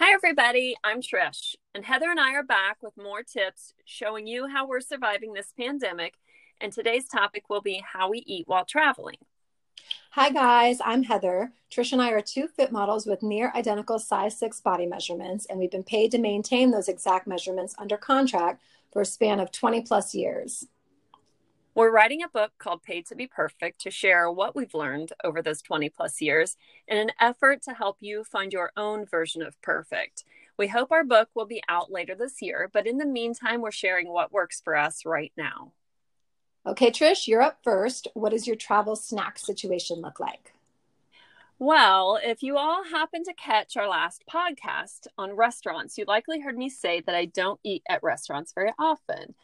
Hi, everybody. I'm Trish, and Heather and I are back with more tips showing you how we're surviving this pandemic. And today's topic will be how we eat while traveling. Hi, guys. I'm Heather. Trish and I are two fit models with near identical size 6 body measurements, and we've been paid to maintain those exact measurements under contract for a span of 20 plus years. We're writing a book called Paid to Be Perfect to share what we've learned over those 20 plus years in an effort to help you find your own version of perfect. We hope our book will be out later this year, but in the meantime, we're sharing what works for us right now. Okay, Trish, you're up first. What does your travel snack situation look like? Well, if you all happen to catch our last podcast on restaurants, you likely heard me say that I don't eat at restaurants very often.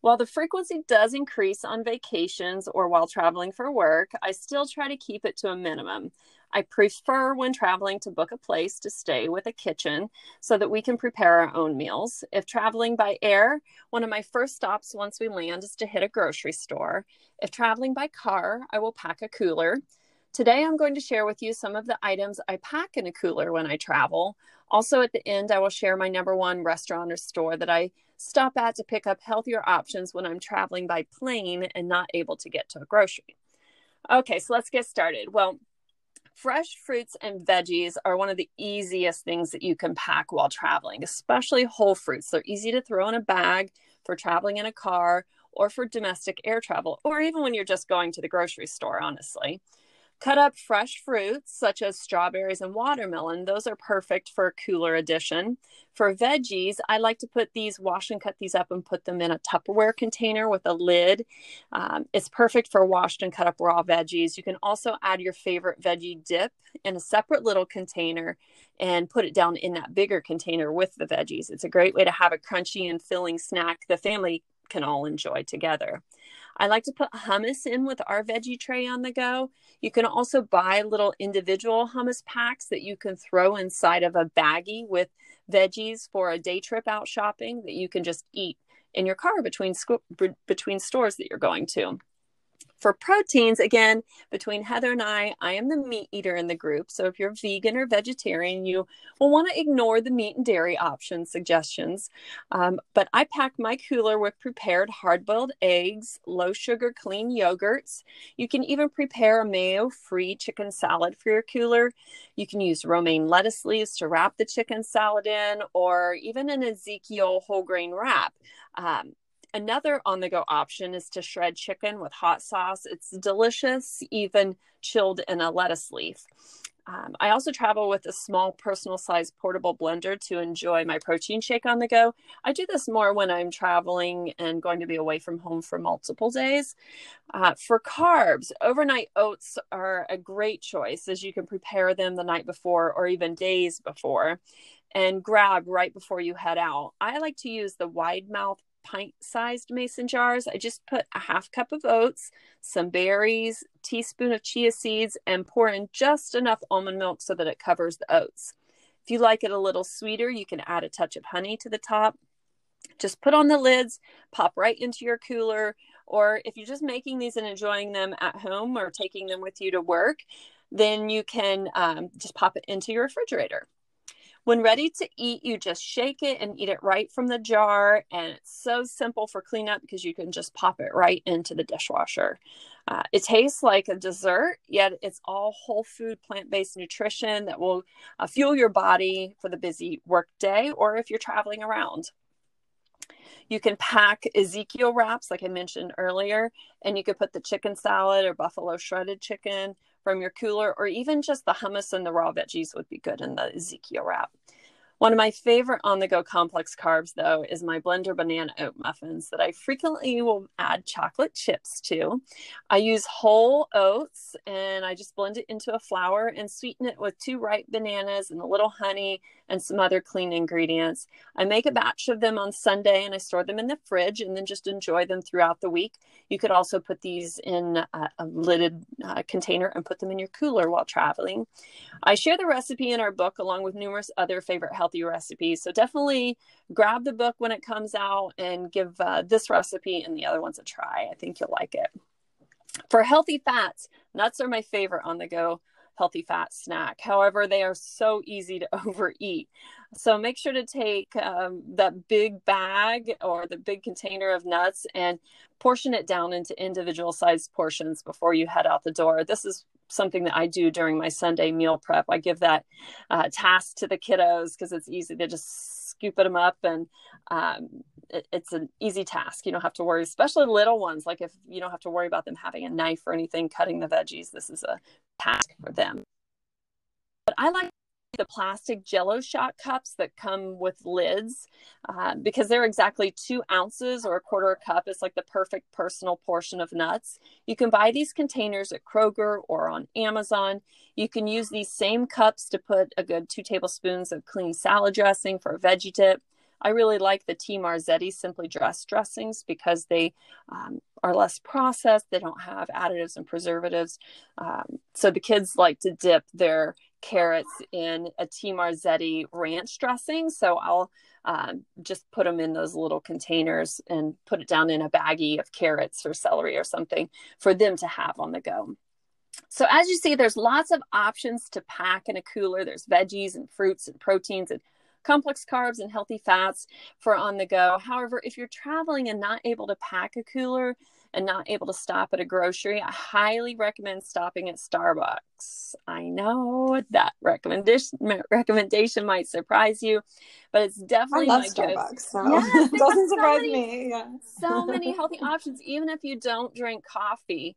While the frequency does increase on vacations or while traveling for work, I still try to keep it to a minimum. I prefer when traveling to book a place to stay with a kitchen so that we can prepare our own meals. If traveling by air, one of my first stops once we land is to hit a grocery store. If traveling by car, I will pack a cooler. Today, I'm going to share with you some of the items I pack in a cooler when I travel. Also, at the end, I will share my number one restaurant or store that I stop at to pick up healthier options when I'm traveling by plane and not able to get to a grocery. Okay, so let's get started. Well, fresh fruits and veggies are one of the easiest things that you can pack while traveling, especially whole fruits. They're easy to throw in a bag for traveling in a car or for domestic air travel, or even when you're just going to the grocery store, honestly. Cut up fresh fruits such as strawberries and watermelon. Those are perfect for a cooler addition. For veggies, I like to put these, wash and cut these up and put them in a Tupperware container with a lid. It's perfect for washed and cut up raw veggies. You can also add your favorite veggie dip in a separate little container and put it down in that bigger container with the veggies. It's a great way to have a crunchy and filling snack the family can all enjoy together. I like to put hummus in with our veggie tray on the go. You can also buy little individual hummus packs that you can throw inside of a baggie with veggies for a day trip out shopping that you can just eat in your car between stores that you're going to. For proteins, again, between Heather and I am the meat eater in the group. So if you're vegan or vegetarian, you will want to ignore the meat and dairy option suggestions. But I pack my cooler with prepared hard-boiled eggs, low-sugar clean yogurts. You can even prepare a mayo-free chicken salad for your cooler. You can use romaine lettuce leaves to wrap the chicken salad in, or even an Ezekiel whole grain wrap. Another on-the-go option is to shred chicken with hot sauce. It's delicious, even chilled in a lettuce leaf. I also travel with a small personal size portable blender to enjoy my protein shake on the go. I do this more when I'm traveling and going to be away from home for multiple days. For carbs, overnight oats are a great choice as you can prepare them the night before or even days before and grab right before you head out. I like to use the wide mouth pint-sized mason jars. I just put a half cup of oats, some berries, teaspoon of chia seeds, and pour in just enough almond milk so that it covers the oats. If you like it a little sweeter, you can add a touch of honey to the top. Just put on the lids, pop right into your cooler, or if you're just making these and enjoying them at home or taking them with you to work, then you can just pop it into your refrigerator. When ready to eat, you just shake it and eat it right from the jar. And it's so simple for cleanup because you can just pop it right into the dishwasher. It tastes like a dessert, yet it's all whole food, plant-based nutrition that will fuel your body for the busy work day or if you're traveling around. You can pack Ezekiel wraps, like I mentioned earlier, and you could put the chicken salad or buffalo shredded chicken from your cooler, or even just the hummus and the raw veggies would be good in the Ezekiel wrap. One of my favorite on-the-go complex carbs, though, is my blender banana oat muffins that I frequently will add chocolate chips to. I use whole oats, and I just blend it into a flour and sweeten it with 2 ripe bananas and a little honey and some other clean ingredients. I make a batch of them on Sunday, and I store them in the fridge and then just enjoy them throughout the week. You could also put these in a lidded container and put them in your cooler while traveling. I share the recipe in our book along with numerous other favorite healthy recipes. So definitely grab the book when it comes out and give this recipe and the other ones a try. I think you'll like it. For healthy fats, nuts are my favorite on the go healthy fat snack. However, they are so easy to overeat. So make sure to take that big bag or the big container of nuts and portion it down into individual sized portions before you head out the door. This is something that I do during my Sunday meal prep. I give that task to the kiddos because it's easy to just scoop them up, and it's an easy task. You don't have to worry, especially little ones. Like if you don't have to worry about them having a knife or anything, cutting the veggies, this is a task for them. But I like the plastic Jell-O shot cups that come with lids because they're exactly 2 ounces or 1/4 cup. It's like the perfect personal portion of nuts. You can buy these containers at Kroger or on Amazon. You can use these same cups to put a good 2 tablespoons of clean salad dressing for a veggie dip. I really like the T Marzetti Simply Dressed dressings because they are less processed. They don't have additives and preservatives. So the kids like to dip their carrots in a T Marzetti ranch dressing. So I'll just put them in those little containers and put it down in a baggie of carrots or celery or something for them to have on the go. So as you see, there's lots of options to pack in a cooler. There's veggies and fruits and proteins and complex carbs and healthy fats for on the go. However, if you're traveling and not able to pack a cooler and not able to stop at a grocery, I highly recommend stopping at Starbucks. I know that recommendation might surprise you, but it's definitely I love Starbucks. So. Yes, it doesn't surprise me. Yeah. So many healthy options, even if you don't drink coffee.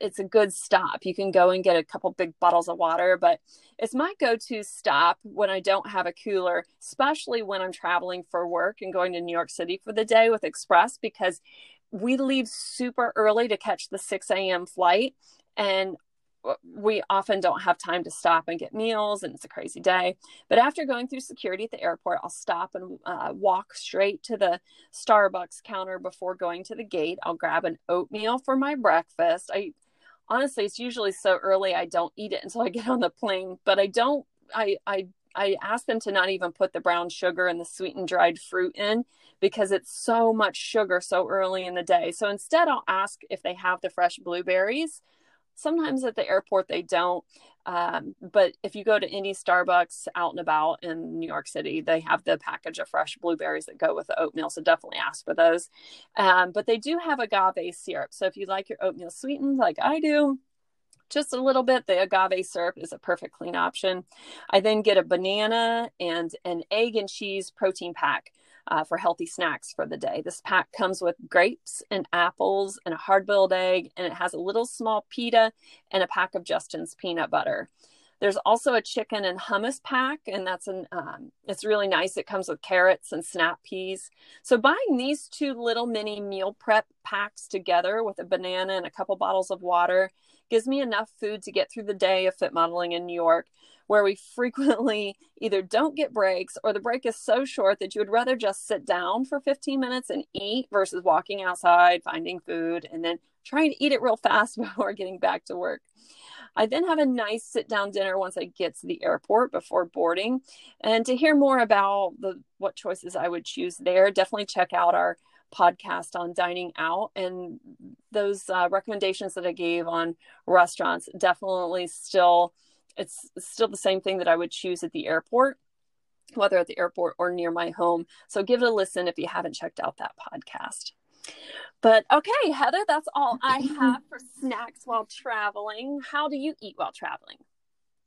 It's a good stop. You can go and get a couple big bottles of water, but it's my go-to stop when I don't have a cooler, especially when I'm traveling for work and going to New York City for the day with Express, because we leave super early to catch the 6 a.m. flight, and we often don't have time to stop and get meals, and it's a crazy day. But after going through security at the airport, I'll stop and walk straight to the Starbucks counter before going to the gate. I'll grab an oatmeal for my breakfast. Honestly, it's usually so early I don't eat it until I get on the plane, but I ask them to not even put the brown sugar and the sweetened dried fruit in because it's so much sugar so early in the day. So instead I'll ask if they have the fresh blueberries. Sometimes at the airport, they don't. But if you go to any Starbucks out and about in New York City, they have the package of fresh blueberries that go with the oatmeal. So definitely ask for those. But they do have agave syrup. So if you like your oatmeal sweetened like I do, just a little bit, the agave syrup is a perfect clean option. I then get a banana and an egg and cheese protein pack for healthy snacks for the day. This pack comes with grapes and apples and a hard-boiled egg, and it has a little small pita and a pack of Justin's peanut butter. There's also a chicken and hummus pack, and that's it's really nice. It comes with carrots and snap peas. So buying these 2 little mini meal prep packs together with a banana and a couple bottles of water gives me enough food to get through the day of fit modeling in New York, where we frequently either don't get breaks or the break is so short that you would rather just sit down for 15 minutes and eat versus walking outside, finding food, and then trying to eat it real fast before getting back to work. I then have a nice sit-down dinner once I get to the airport before boarding. And to hear more about what choices I would choose there, definitely check out our podcast on dining out, and those recommendations that I gave on restaurants definitely still. It's still the same thing that I would choose at the airport, whether at the airport or near my home. So give it a listen if you haven't checked out that podcast. But okay, Heather, that's all I have for snacks while traveling. How do you eat while traveling?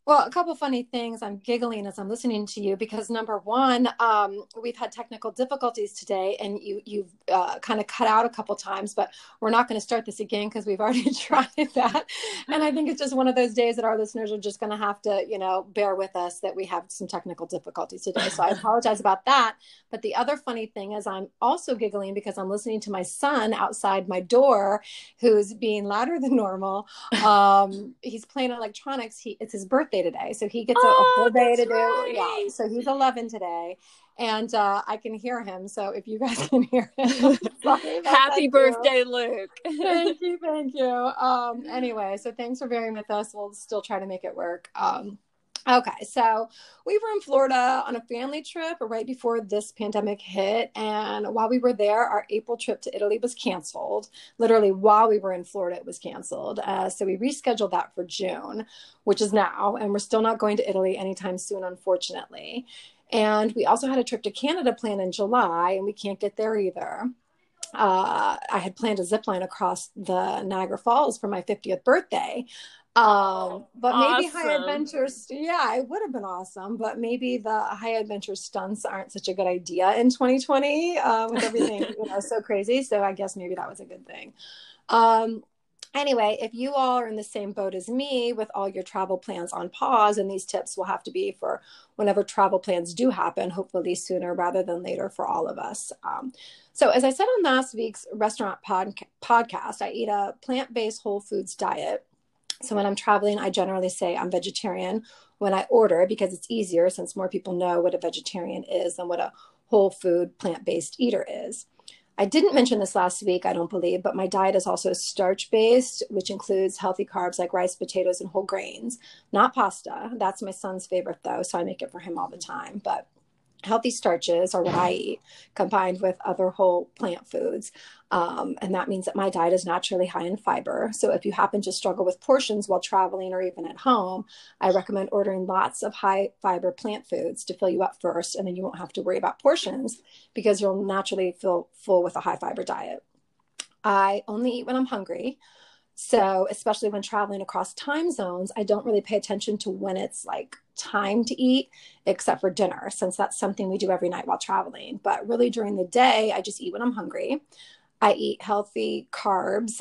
Well, a couple funny things. I'm giggling as I'm listening to you because number one, we've had technical difficulties today, and you've kind of cut out a couple times, but we're not going to start this again because we've already tried that. And I think it's just one of those days that our listeners are just going to have to, bear with us that we have some technical difficulties today. So I apologize about that. But the other funny thing is I'm also giggling because I'm listening to my son outside my door, who's being louder than normal. He's playing electronics. It's his birthday today, so he gets a whole day to do. Yeah, so he's 11 today, and I can hear him. So if you guys can hear him, happy birthday, Luke! thank you. Anyway, so thanks for bearing with us. We'll still try to make it work. Okay, so we were in Florida on a family trip right before this pandemic hit, and while we were there, our April trip to Italy was canceled. Literally, while we were in Florida, it was canceled. So we rescheduled that for June, which is now, and we're still not going to Italy anytime soon, unfortunately. And we also had a trip to Canada planned in July, and we can't get there either. I had planned a zip line across the Niagara Falls for my 50th birthday. But maybe awesome. High adventures, yeah, it would have been awesome, but maybe the high adventure stunts aren't such a good idea in 2020, with everything, you know, so crazy. So I guess maybe that was a good thing. Anyway, if you all are in the same boat as me with all your travel plans on pause, and these tips will have to be for whenever travel plans do happen, hopefully sooner rather than later for all of us. So as I said on last week's restaurant podcast, I eat a plant-based whole foods diet. So when I'm traveling, I generally say I'm vegetarian when I order because it's easier since more people know what a vegetarian is than what a whole food plant-based eater is. I didn't mention this last week, I don't believe, but my diet is also starch-based, which includes healthy carbs like rice, potatoes, and whole grains, not pasta. That's my son's favorite, though, so I make it for him all the time. But healthy starches are what I eat, combined with other whole plant foods. And that means that my diet is naturally high in fiber. So if you happen to struggle with portions while traveling or even at home, I recommend ordering lots of high fiber plant foods to fill you up first, and then you won't have to worry about portions because you'll naturally feel full with a high fiber diet. I only eat when I'm hungry. So especially when traveling across time zones, I don't really pay attention to when it's like time to eat, except for dinner, since that's something we do every night while traveling. But really during the day, I just eat when I'm hungry. I eat healthy carbs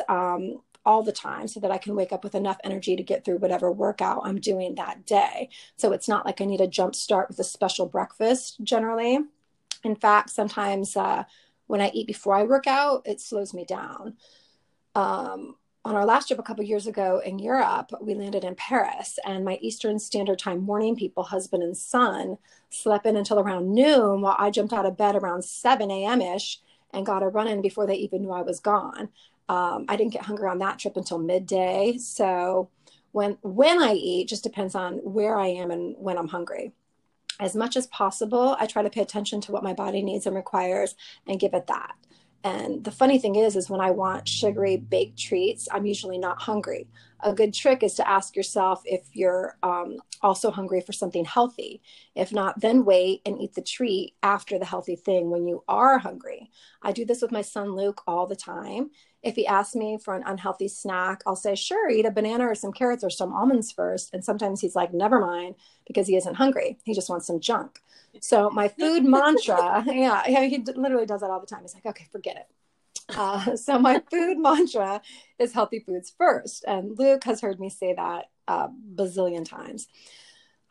all the time so that I can wake up with enough energy to get through whatever workout I'm doing that day. So it's not like I need a jump start with a special breakfast generally. In fact, sometimes when I eat before I work out, it slows me down. On our last trip a couple years ago in Europe, we landed in Paris, and my Eastern Standard Time morning people, husband and son, slept in until around noon while I jumped out of bed around 7 a.m.-ish and got a run in before they even knew I was gone. I didn't get hungry on that trip until midday. So when I eat just depends on where I am and when I'm hungry. As much as possible, I try to pay attention to what my body needs and requires and give it that. And the funny thing is when I want sugary baked treats, I'm usually not hungry. A good trick is to ask yourself if you're also hungry for something healthy. If not, then wait and eat the treat after the healthy thing when you are hungry. I do this with my son Luke all the time. If he asks me for an unhealthy snack, I'll say, sure, eat a banana or some carrots or some almonds first. And sometimes he's like, never mind, because he isn't hungry. He just wants some junk. So my food mantra, yeah, he literally does that all the time. He's like, okay, forget it. So my food mantra is healthy foods first. And Luke has heard me say that a bazillion times.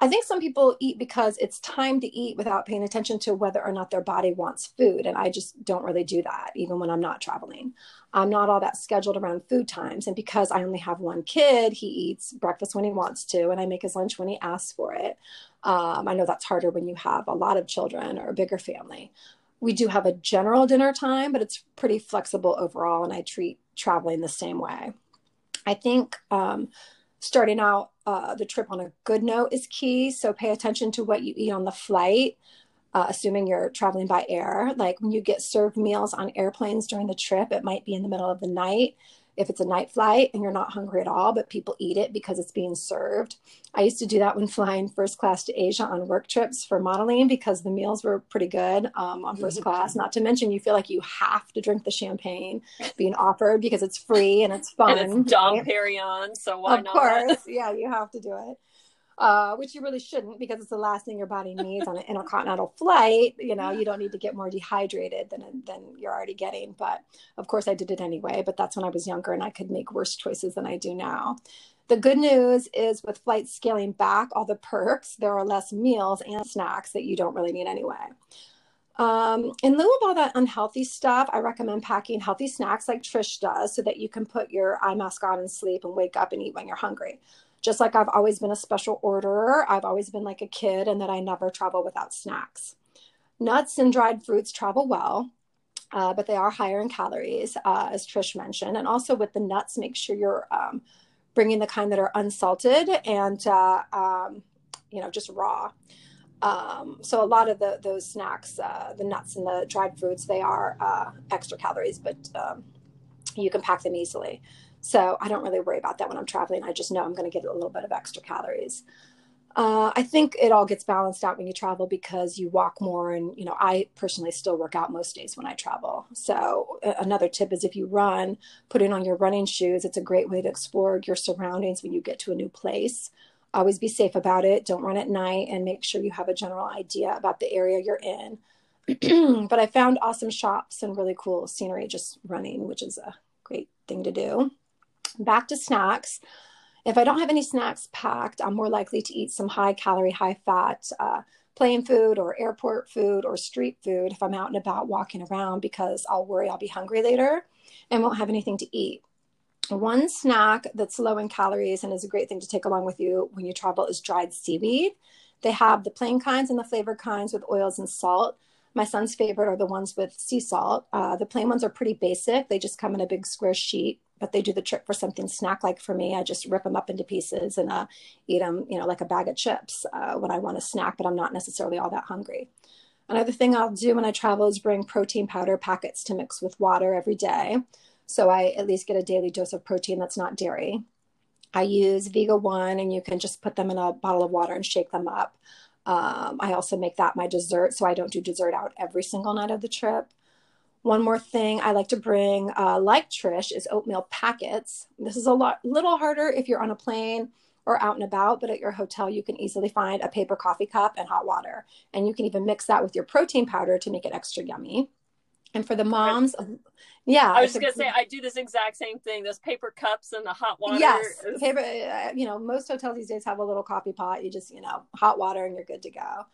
I think some people eat because it's time to eat without paying attention to whether or not their body wants food. And I just don't really do that, even when I'm not traveling. I'm not all that scheduled around food times. And because I only have one kid, he eats breakfast when he wants to, and I make his lunch when he asks for it. I know that's harder when you have a lot of children or a bigger family. We do have a general dinner time, but it's pretty flexible overall, and I treat traveling the same way. I think starting out the trip on a good note is key, so pay attention to what you eat on the flight, assuming you're traveling by air. Like when you get served meals on airplanes during the trip, it might be in the middle of the night if it's a night flight and you're not hungry at all, but people eat it because it's being served. I used to do that when flying first class to Asia on work trips for modeling because the meals were pretty good on first class, not to mention you feel like you have to drink the champagne being offered because it's free and it's fun. And it's Dom Perignon, so why not? Of course, yeah, you have to do it. Which you really shouldn't because it's the last thing your body needs on an intercontinental flight. You know, you don't need to get more dehydrated than you're already getting. But of course I did it anyway, but that's when I was younger and I could make worse choices than I do now. The good news is with flights scaling back all the perks, there are less meals and snacks that you don't really need anyway. In lieu of all that unhealthy stuff, I recommend packing healthy snacks like Trish does so that you can put your eye mask on and sleep and wake up and eat when you're hungry. Just like I've always been a special orderer, I've always been like a kid and that I never travel without snacks. Nuts and dried fruits travel well, but they are higher in calories, as Trish mentioned. And also with the nuts, make sure you're bringing the kind that are unsalted and you know, just raw. So a lot of those snacks, the nuts and the dried fruits, they are extra calories, but you can pack them easily. So I don't really worry about that when I'm traveling. I just know I'm going to get a little bit of extra calories. I think it all gets balanced out when you travel because you walk more and, you know, I personally still work out most days when I travel. So another tip is if you run, putting on your running shoes, it's a great way to explore your surroundings when you get to a new place. Always be safe about it. Don't run at night and make sure you have a general idea about the area you're in. But I found awesome shops and really cool scenery just running, which is a great thing to do. Back to snacks. If I don't have any snacks packed, I'm more likely to eat some high-calorie, high-fat plain food or airport food or street food if I'm out and about walking around because I'll worry I'll be hungry later and won't have anything to eat. One snack that's low in calories and is a great thing to take along with you when you travel is dried seaweed. They have the plain kinds and the flavored kinds with oils and salt. My son's favorite are the ones with sea salt. The plain ones are pretty basic. They just come in a big square sheet, but they do the trick for something snack-like for me. I just rip them up into pieces and eat them, you know, like a bag of chips when I want a snack, but I'm not necessarily all that hungry. Another thing I'll do when I travel is bring protein powder packets to mix with water every day. So I at least get a daily dose of protein that's not dairy. I use Vega One, and you can just put them in a bottle of water and shake them up. I also make that my dessert, so I don't do dessert out every single night of the trip. One more thing I like to bring, like Trish, is oatmeal packets. This is a little harder if you're on a plane or out and about, but at your hotel, you can easily find a paper coffee cup and hot water. And you can even mix that with your protein powder to make it extra yummy. And for the moms, yeah. I was just going to say, I do this exact same thing. Those paper cups and the hot water. Yes. You know, most hotels these days have a little coffee pot. You just, you know, hot water and you're good to go.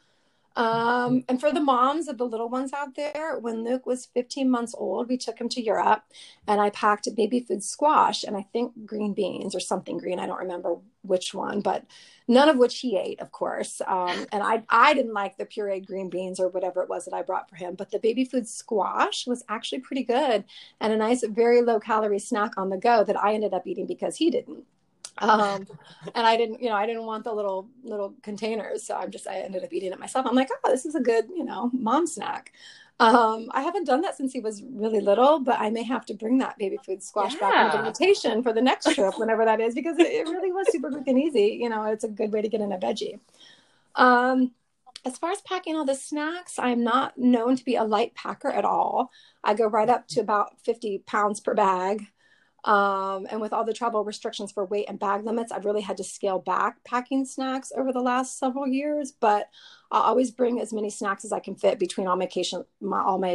And for the moms of the little ones out there, when Luke was 15 months old, we took him to Europe and I packed baby food squash and I think green beans or something green. I don't remember which one, but none of which he ate, of course. And I didn't like the pureed green beans or whatever it was that I brought for him, but the baby food squash was actually pretty good and a nice, very low calorie snack on the go that I ended up eating because he didn't. And I didn't want the little containers. So I ended up eating it myself. I'm like, oh, this is a good, you know, mom snack. I haven't done that since he was really little, but I may have to bring that baby food squash back into rotation for the next trip, whenever that is, because it really was super quick and easy. You know, it's a good way to get in a veggie. As far as packing all the snacks, I'm not known to be a light packer at all. I go right up to about 50 pounds per bag. And with all the travel restrictions for weight and bag limits, I've really had to scale back packing snacks over the last several years, but I'll always bring as many snacks as I can fit between all my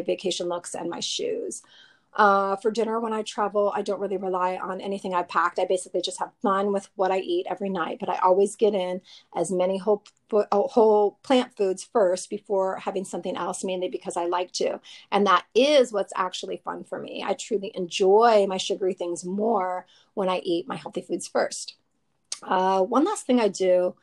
vacation looks and my shoes. For dinner, when I travel, I don't really rely on anything I packed. I basically just have fun with what I eat every night, but I always get in as many whole plant foods first before having something else, mainly because I like to. And that is what's actually fun for me. I truly enjoy my sugary things more when I eat my healthy foods first. One last thing I do,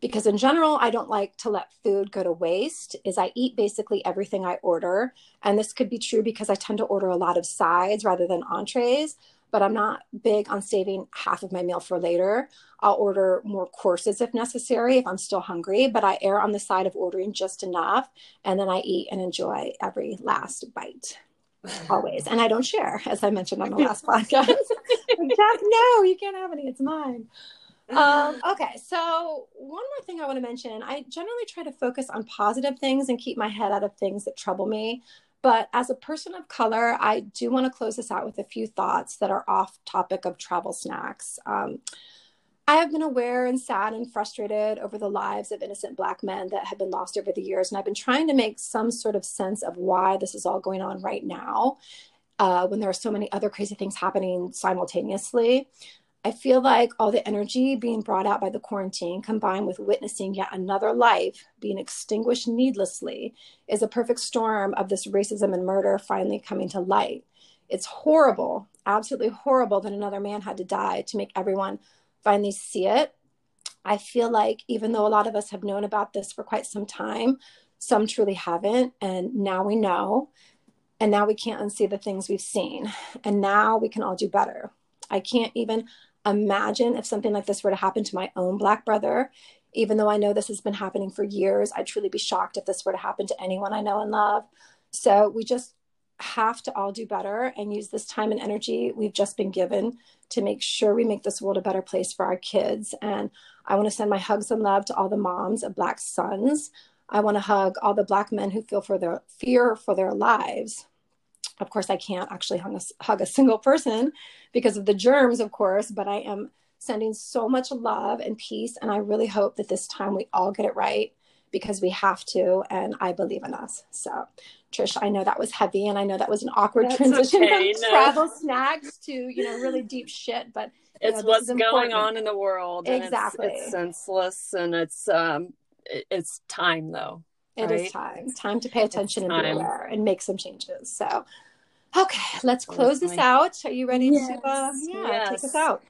because in general, I don't like to let food go to waste, is I eat basically everything I order. And this could be true because I tend to order a lot of sides rather than entrees, but I'm not big on saving half of my meal for later. I'll order more courses if necessary, if I'm still hungry, but I err on the side of ordering just enough. And then I eat and enjoy every last bite. Always. And I don't share, as I mentioned on the last podcast. Jack, no, you can't have any. It's mine. Okay, so one more thing I want to mention. I generally try to focus on positive things and keep my head out of things that trouble me. But as a person of color, I do want to close this out with a few thoughts that are off topic of travel snacks. I have been aware and sad and frustrated over the lives of innocent Black men that have been lost over the years. And I've been trying to make some sort of sense of why this is all going on right now, when there are so many other crazy things happening simultaneously. I feel like all the energy being brought out by the quarantine, combined with witnessing yet another life being extinguished needlessly, is a perfect storm of this racism and murder finally coming to light. It's horrible, absolutely horrible, that another man had to die to make everyone finally see it. I feel like even though a lot of us have known about this for quite some time, some truly haven't, and now we know, and now we can't unsee the things we've seen, and now we can all do better. I can't even imagine if something like this were to happen to my own Black brother. Even though I know this has been happening for years, I'd truly be shocked if this were to happen to anyone I know and love. So we just have to all do better and use this time and energy we've just been given to make sure we make this world a better place for our kids. And I want to send my hugs and love to all the moms of Black sons. I want to hug all the Black men who feel for their fear for their lives. Of course, I can't actually hug a single person because of the germs, of course, but I am sending so much love and peace. And I really hope that this time we all get it right, because we have to, and I believe in us. So Trish, I know that was heavy, and I know that was an awkward transition from travel snacks to, really deep shit, but it's what's going on in the world. Exactly. It's senseless, and it's time though. It is time. Time to pay attention and be aware and make some changes. So, okay, let's close this out. Are you ready to take us out?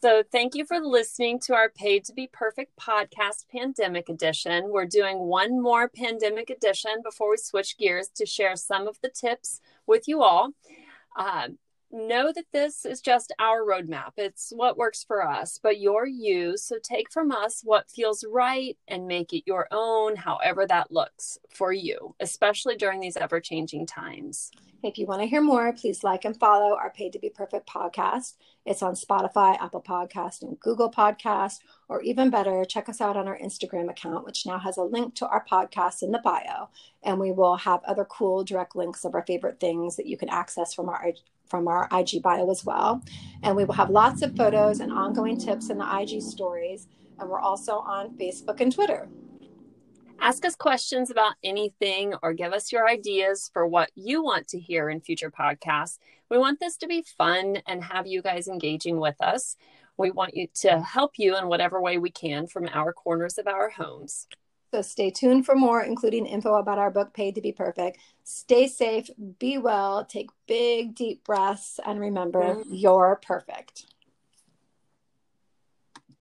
So thank you for listening to our Paid to Be Perfect podcast pandemic edition. We're doing one more pandemic edition before we switch gears to share some of the tips with you all. Know that this is just our roadmap. It's what works for us, but you're you. So take from us what feels right and make it your own, however that looks for you, especially during these ever-changing times. If you want to hear more, please like and follow our Paid to Be Perfect podcast. It's on Spotify, Apple Podcasts, and Google Podcasts, or even better, check us out on our Instagram account, which now has a link to our podcast in the bio, and we will have other cool direct links of our favorite things that you can access from our IG bio as well. And we will have lots of photos and ongoing tips in the IG stories, and we're also on Facebook and Twitter. Ask us questions about anything or give us your ideas for what you want to hear in future podcasts. We want this to be fun and have you guys engaging with us. We want you to help you in whatever way we can from our corners of our homes. So stay tuned for more, including info about our book, Paid to Be Perfect. Stay safe, be well, take big, deep breaths, and remember, you're perfect.